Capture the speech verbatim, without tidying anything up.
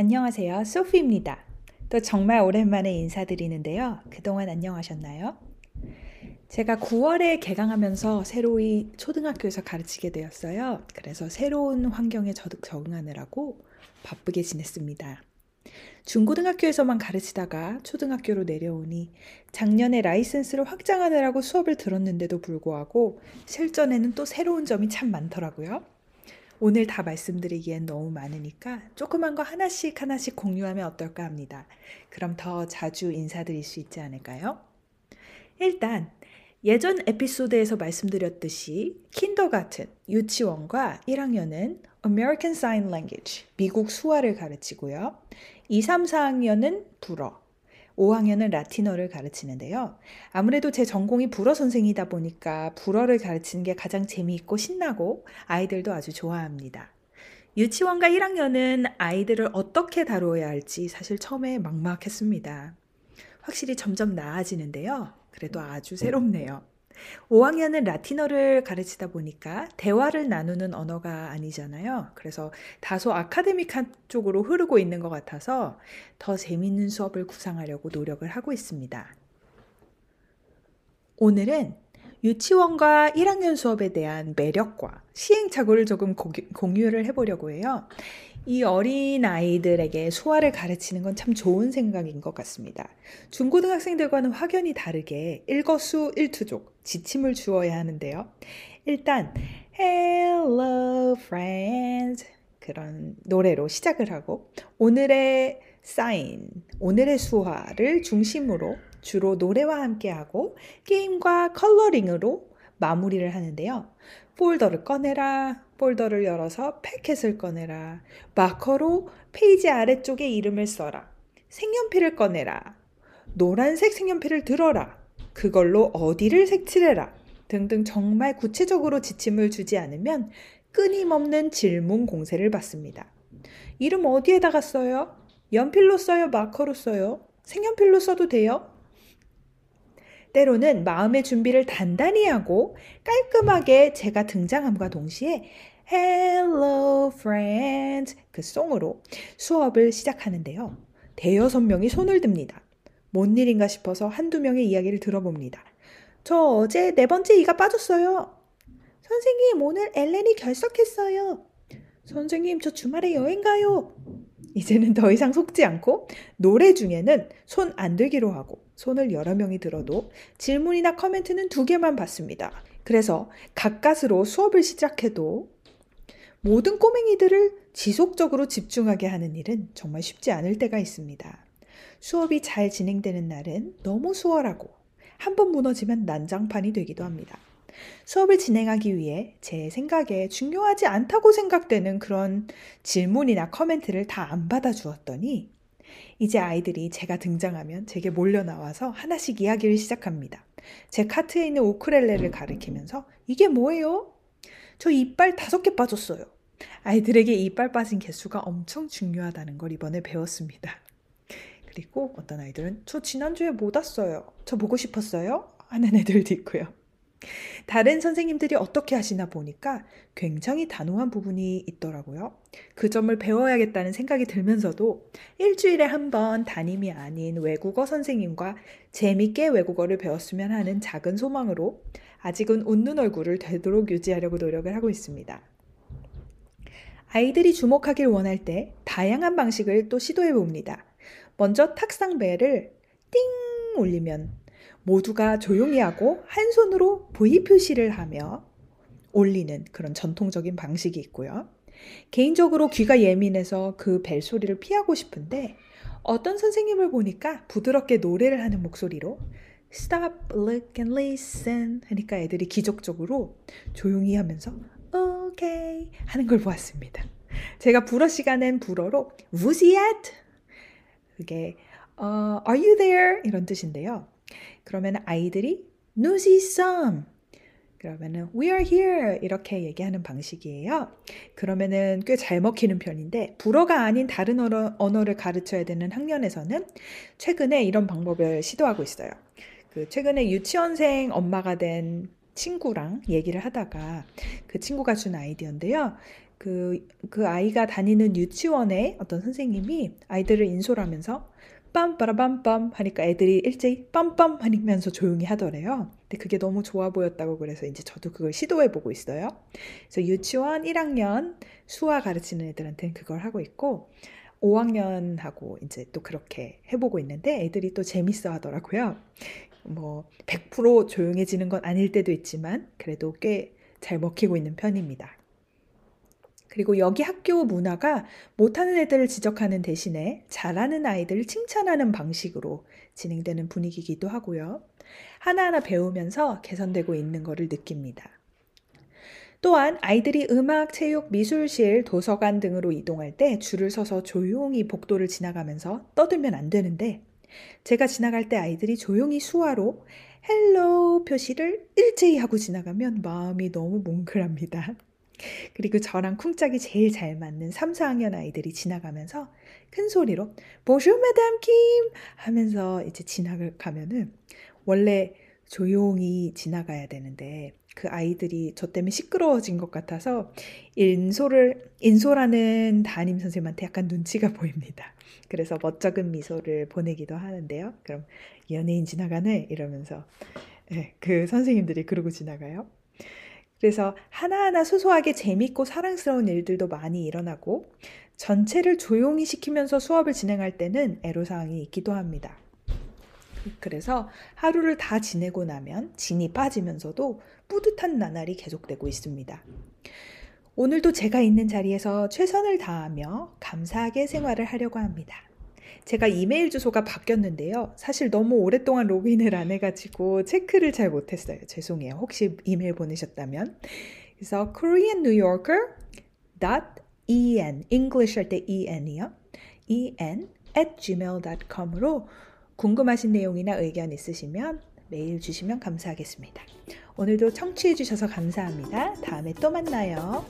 안녕하세요. 소피입니다. 또 정말 오랜만에 인사드리는데요. 그동안 안녕하셨나요? 제가 구월에 개강하면서 새로이 초등학교에서 가르치게 되었어요. 그래서 새로운 환경에 저도 적응하느라고 바쁘게 지냈습니다. 중고등학교에서만 가르치다가 초등학교로 내려오니 작년에 라이센스를 확장하느라고 수업을 들었는데도 불구하고 실전에는 또 새로운 점이 참 많더라고요. 오늘 다 말씀드리기엔 너무 많으니까 조그만 거 하나씩 하나씩 공유하면 어떨까 합니다. 그럼 더 자주 인사드릴 수 있지 않을까요? 일단 예전 에피소드에서 말씀드렸듯이 킨더가튼, 유치원과 일 학년은 American Sign Language, 미국 수화를 가르치고요. 이, 삼, 사 학년은 불어, 오 학년은 라틴어를 가르치는데요. 아무래도 제 전공이 불어 선생이다 보니까 불어를 가르치는 게 가장 재미있고 신나고 아이들도 아주 좋아합니다. 유치원과 일 학년은 아이들을 어떻게 다뤄야 할지 사실 처음에 막막했습니다. 확실히 점점 나아지는데요. 그래도 아주 새롭네요. 오 학년은 라틴어를 가르치다 보니까 대화를 나누는 언어가 아니잖아요. 그래서 다소 아카데믹한 쪽으로 흐르고 있는 것 같아서 더 재미있는 수업을 구상하려고 노력을 하고 있습니다. 오늘은 유치원과 일 학년 수업에 대한 매력과 시행착오를 조금 고기, 공유를 해보려고 해요. 이 어린 아이들에게 수화를 가르치는 건 참 좋은 생각인 것 같습니다. 중고등학생들과는 확연히 다르게 일거수 일투족, 지침을 주어야 하는데요. 일단 Hello friends 그런 노래로 시작을 하고 오늘의 사인, 오늘의 수화를 중심으로 주로 노래와 함께하고 게임과 컬러링으로 마무리를 하는데요. 폴더를 꺼내라, 폴더를 열어서 패킷을 꺼내라, 마커로 페이지 아래쪽에 이름을 써라, 색연필을 꺼내라, 노란색 색연필을 들어라, 그걸로 어디를 색칠해라 등등 정말 구체적으로 지침을 주지 않으면 끊임없는 질문 공세를 받습니다. 이름 어디에다가 써요? 연필로 써요? 마커로 써요? 색연필로 써도 돼요? 때로는 마음의 준비를 단단히 하고 깔끔하게 제가 등장함과 동시에 Hello friends 그 송으로 수업을 시작하는데요. 대여섯 명이 손을 듭니다. 뭔 일인가 싶어서 한두 명의 이야기를 들어봅니다. 저 어제 네 번째 이가 빠졌어요. 선생님 오늘 엘렌이 결석했어요. 선생님 저 주말에 여행 가요. 이제는 더 이상 속지 않고 노래 중에는 손 안 들기로 하고 손을 여러 명이 들어도 질문이나 커멘트는 두 개만 받습니다. 그래서 가까스로 수업을 시작해도 모든 꼬맹이들을 지속적으로 집중하게 하는 일은 정말 쉽지 않을 때가 있습니다. 수업이 잘 진행되는 날은 너무 수월하고 한 번 무너지면 난장판이 되기도 합니다. 수업을 진행하기 위해 제 생각에 중요하지 않다고 생각되는 그런 질문이나 커멘트를 다 안 받아주었더니 이제 아이들이 제가 등장하면 제게 몰려나와서 하나씩 이야기를 시작합니다. 제 카트에 있는 우쿨렐레를 가리키면서 이게 뭐예요? 저 이빨 다섯 개 빠졌어요. 아이들에게 이빨 빠진 개수가 엄청 중요하다는 걸 이번에 배웠습니다. 그리고 어떤 아이들은 저 지난주에 못 왔어요. 저 보고 싶었어요? 하는 애들도 있고요. 다른 선생님들이 어떻게 하시나 보니까 굉장히 단호한 부분이 있더라고요. 그 점을 배워야겠다는 생각이 들면서도 일주일에 한 번 담임이 아닌 외국어 선생님과 재미있게 외국어를 배웠으면 하는 작은 소망으로 아직은 웃는 얼굴을 되도록 유지하려고 노력을 하고 있습니다. 아이들이 주목하길 원할 때 다양한 방식을 또 시도해 봅니다. 먼저 탁상벨을 띵 울리면 모두가 조용히 하고 한 손으로 브이 표시를 하며 올리는 그런 전통적인 방식이 있고요. 개인적으로 귀가 예민해서 그 벨 소리를 피하고 싶은데 어떤 선생님을 보니까 부드럽게 노래를 하는 목소리로 Stop, look and listen 하니까 애들이 기적적으로 조용히 하면서 오케이 하는 걸 보았습니다. 제가 불어 시간엔 불어로 Was yet? 그게 uh, Are you there? 이런 뜻인데요. 그러면 아이들이 누시 썸 그러면은 we are here 이렇게 얘기하는 방식이에요. 그러면은 꽤 잘 먹히는 편인데 불어가 아닌 다른 언어, 언어를 가르쳐야 되는 학년에서는 최근에 이런 방법을 시도하고 있어요. 그 최근에 유치원생 엄마가 된 친구랑 얘기를 하다가 그 친구가 준 아이디어인데요. 그, 그 아이가 다니는 유치원에 어떤 선생님이 아이들을 인솔하면서 빰빠라빰빰 하니까 애들이 일제히 빰빰 하면서 조용히 하더래요. 근데 그게 너무 좋아 보였다고 그래서 이제 저도 그걸 시도해 보고 있어요. 그래서 유치원 일 학년 수화 가르치는 애들한테는 그걸 하고 있고 오 학년하고 이제 또 그렇게 해보고 있는데 애들이 또 재밌어 하더라고요. 뭐 백 퍼센트 조용해지는 건 아닐 때도 있지만 그래도 꽤 잘 먹히고 있는 편입니다. 그리고 여기 학교 문화가 못하는 애들을 지적하는 대신에 잘하는 아이들을 칭찬하는 방식으로 진행되는 분위기이기도 하고요. 하나하나 배우면서 개선되고 있는 것을 느낍니다. 또한 아이들이 음악, 체육, 미술실, 도서관 등으로 이동할 때 줄을 서서 조용히 복도를 지나가면서 떠들면 안 되는데 제가 지나갈 때 아이들이 조용히 수화로 헬로 표시를 일제히 하고 지나가면 마음이 너무 뭉클합니다. 그리고 저랑 쿵짝이 제일 잘 맞는 삼, 사학년 아이들이 지나가면서 큰 소리로 Bonjour, Madame Kim! 하면서 이제 지나가면은 원래 조용히 지나가야 되는데 그 아이들이 저 때문에 시끄러워진 것 같아서 인솔을, 인솔하는 담임 선생님한테 약간 눈치가 보입니다. 그래서 멋쩍은 미소를 보내기도 하는데요. 그럼 연예인 지나가네 이러면서 네, 그 선생님들이 그러고 지나가요. 그래서 하나하나 소소하게 재밌고 사랑스러운 일들도 많이 일어나고 전체를 조용히 시키면서 수업을 진행할 때는 애로사항이 있기도 합니다. 그래서 하루를 다 지내고 나면 진이 빠지면서도 뿌듯한 나날이 계속되고 있습니다. 오늘도 제가 있는 자리에서 최선을 다하며 감사하게 생활을 하려고 합니다. 제가 이메일 주소가 바뀌었는데요. 사실 너무 오랫동안 로그인을 안 해가지고 체크를 잘 못했어요. 죄송해요. 혹시 이메일 보내셨다면. 그래서 koreannewyorker.en English 할 때 en이요. en at gmail dot com으로 궁금하신 내용이나 의견 있으시면 메일 주시면 감사하겠습니다. 오늘도 청취해 주셔서 감사합니다. 다음에 또 만나요.